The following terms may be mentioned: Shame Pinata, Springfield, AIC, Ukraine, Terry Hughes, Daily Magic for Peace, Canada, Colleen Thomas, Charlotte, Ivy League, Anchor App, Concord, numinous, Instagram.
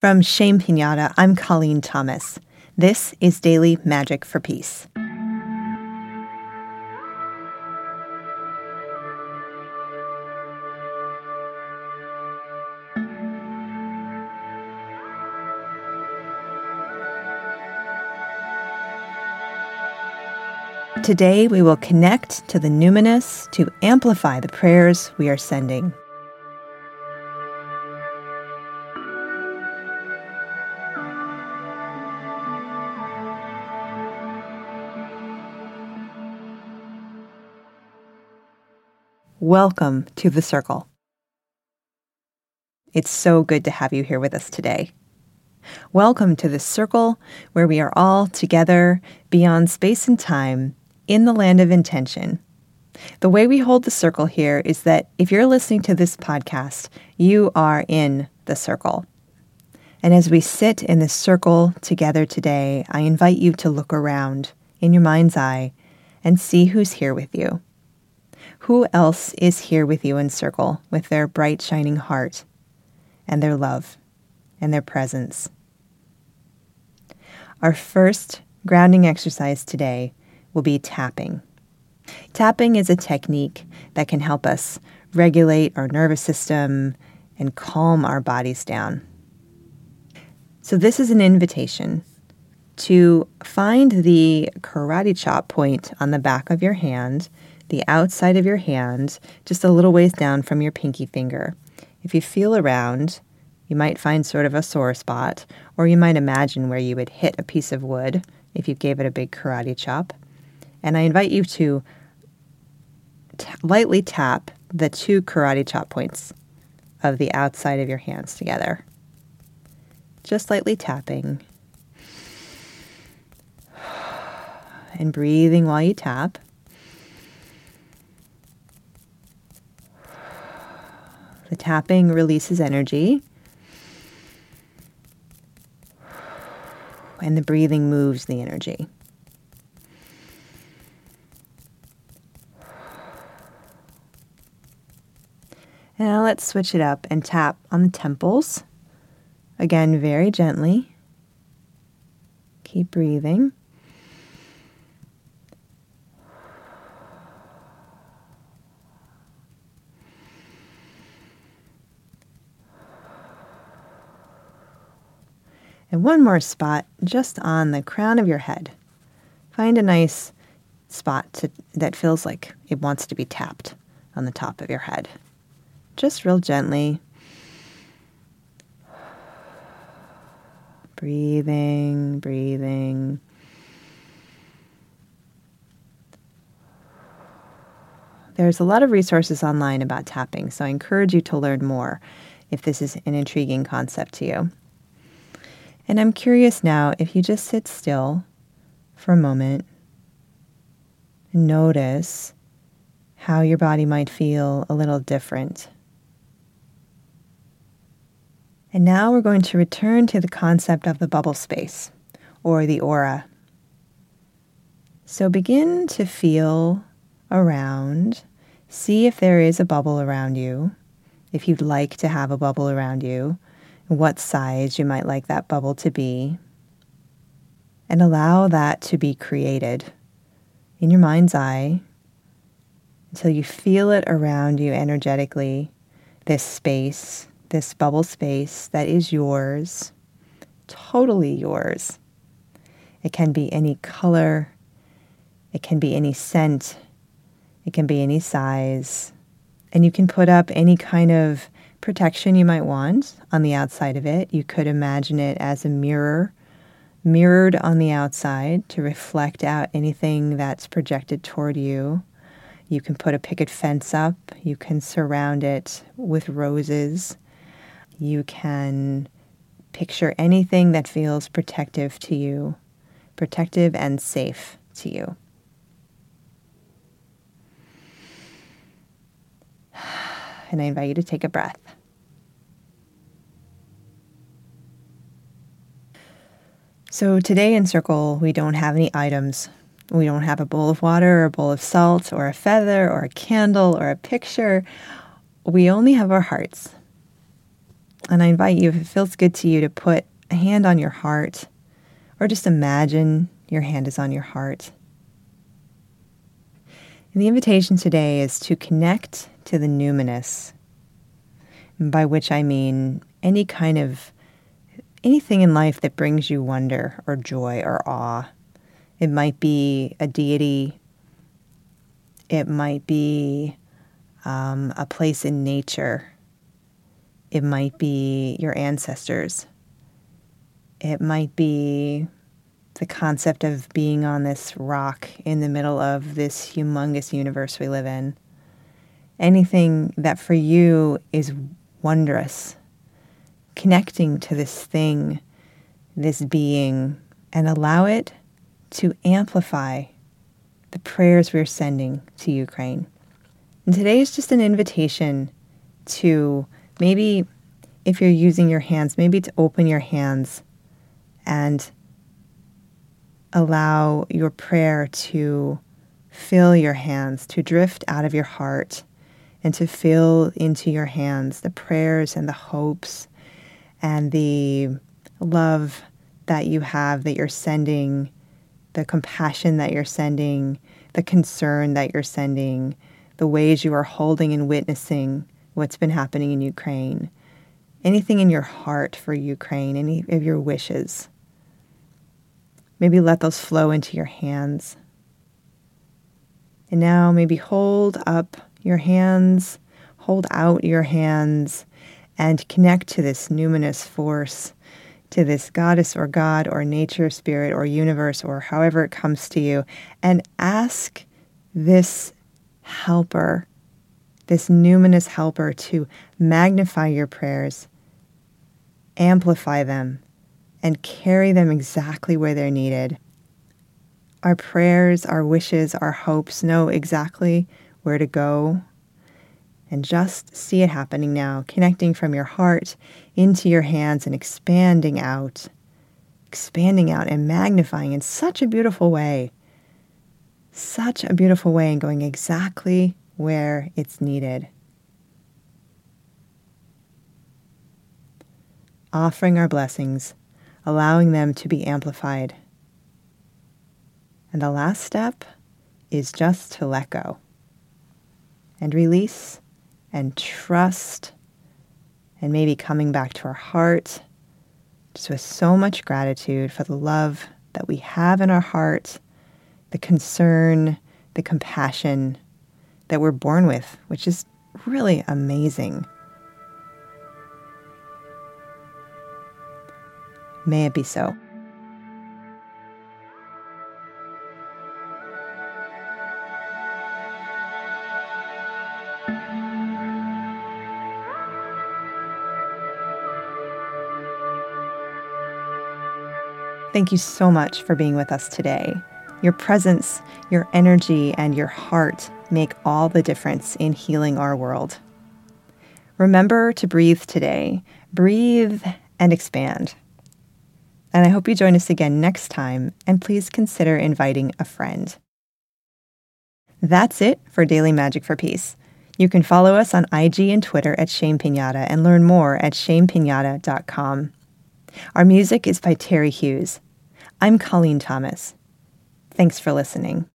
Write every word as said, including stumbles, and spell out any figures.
From Shame Pinata, I'm Colleen Thomas. This is Daily Magic for Peace. Today, we will connect to the numinous to amplify the prayers we are sending. Welcome to The Circle. It's so good to have you here with us today. Welcome to The Circle, where we are all together, beyond space and time, in the land of intention. The way we hold The Circle here is that if you're listening to this podcast, you are in The Circle. And as we sit in this circle together today, I invite you to look around in your mind's eye and see who's here with you. Who else is here with you in circle with their bright, shining heart and their love and their presence? Our first grounding exercise today will be tapping. Tapping is a technique that can help us regulate our nervous system and calm our bodies down. So this is an invitation to find the karate chop point on the back of your hand, the outside of your hand, just a little ways down from your pinky finger. If you feel around, you might find sort of a sore spot, or you might imagine where you would hit a piece of wood if you gave it a big karate chop. And I invite you to t- lightly tap the two karate chop points of the outside of your hands together. Just lightly tapping and breathing while you tap. The tapping releases energy, and the breathing moves the energy. And now let's switch it up and tap on the temples. Again, very gently. Keep breathing. And one more spot just on the crown of your head. Find a nice spot to, that feels like it wants to be tapped on the top of your head. Just real gently. Breathing, breathing. There's a lot of resources online about tapping, so I encourage you to learn more if this is an intriguing concept to you. And I'm curious now if you just sit still for a moment and notice how your body might feel a little different. And now we're going to return to the concept of the bubble space or the aura. So begin to feel around, see if there is a bubble around you, if you'd like to have a bubble around you, what size you might like that bubble to be, and allow that to be created in your mind's eye until you feel it around you energetically, this space, this bubble space that is yours, totally yours. It can be any color, it can be any scent, it can be any size, and you can put up any kind of protection you might want on the outside of it. You could imagine it as a mirror, mirrored on the outside to reflect out anything that's projected toward you. You can put a picket fence up. You can surround it with roses. You can picture anything that feels protective to you, protective and safe to you. And I invite you to take a breath. So today in Circle, we don't have any items. We don't have a bowl of water or a bowl of salt or a feather or a candle or a picture. We only have our hearts. And I invite you, if it feels good to you, to put a hand on your heart, or just imagine your hand is on your heart. And the invitation today is to connect to the numinous, by which I mean any kind of, anything in life that brings you wonder or joy or awe. It might be a deity. It might be um, a place in nature. It might be your ancestors. It might be the concept of being on this rock in the middle of this humongous universe we live in. Anything that for you is wondrous. Connecting to this thing, this being, and allow it to amplify the prayers we're sending to Ukraine. And today is just an invitation to maybe, if you're using your hands, maybe to open your hands and allow your prayer to fill your hands, to drift out of your heart, and to fill into your hands the prayers and the hopes and the love that you have, that you're sending, the compassion that you're sending, the concern that you're sending, the ways you are holding and witnessing what's been happening in Ukraine, anything in your heart for Ukraine, any of your wishes. Maybe let those flow into your hands. And now maybe hold up your hands, hold out your hands, and connect to this numinous force, to this goddess or god or nature, spirit or universe, or however it comes to you, and ask this helper, this numinous helper, to magnify your prayers, amplify them, and carry them exactly where they're needed. Our prayers, our wishes, our hopes know exactly where to go. And just see it happening now, connecting from your heart into your hands and expanding out, expanding out and magnifying in such a beautiful way, such a beautiful way, and going exactly where it's needed. Offering our blessings, allowing them to be amplified. And the last step is just to let go and release and trust, and maybe coming back to our heart, just with so much gratitude for the love that we have in our heart, the concern, the compassion that we're born with, which is really amazing. May it be so. Thank you so much for being with us today. Your presence, your energy, and your heart make all the difference in healing our world. Remember to breathe today. Breathe and expand. And I hope you join us again next time, and please consider inviting a friend. That's it for Daily Magic for Peace. You can follow us on I G and Twitter at Shame Pinata and learn more at shame pinata dot com. Our music is by Terry Hughes. I'm Colleen Thomas. Thanks for listening.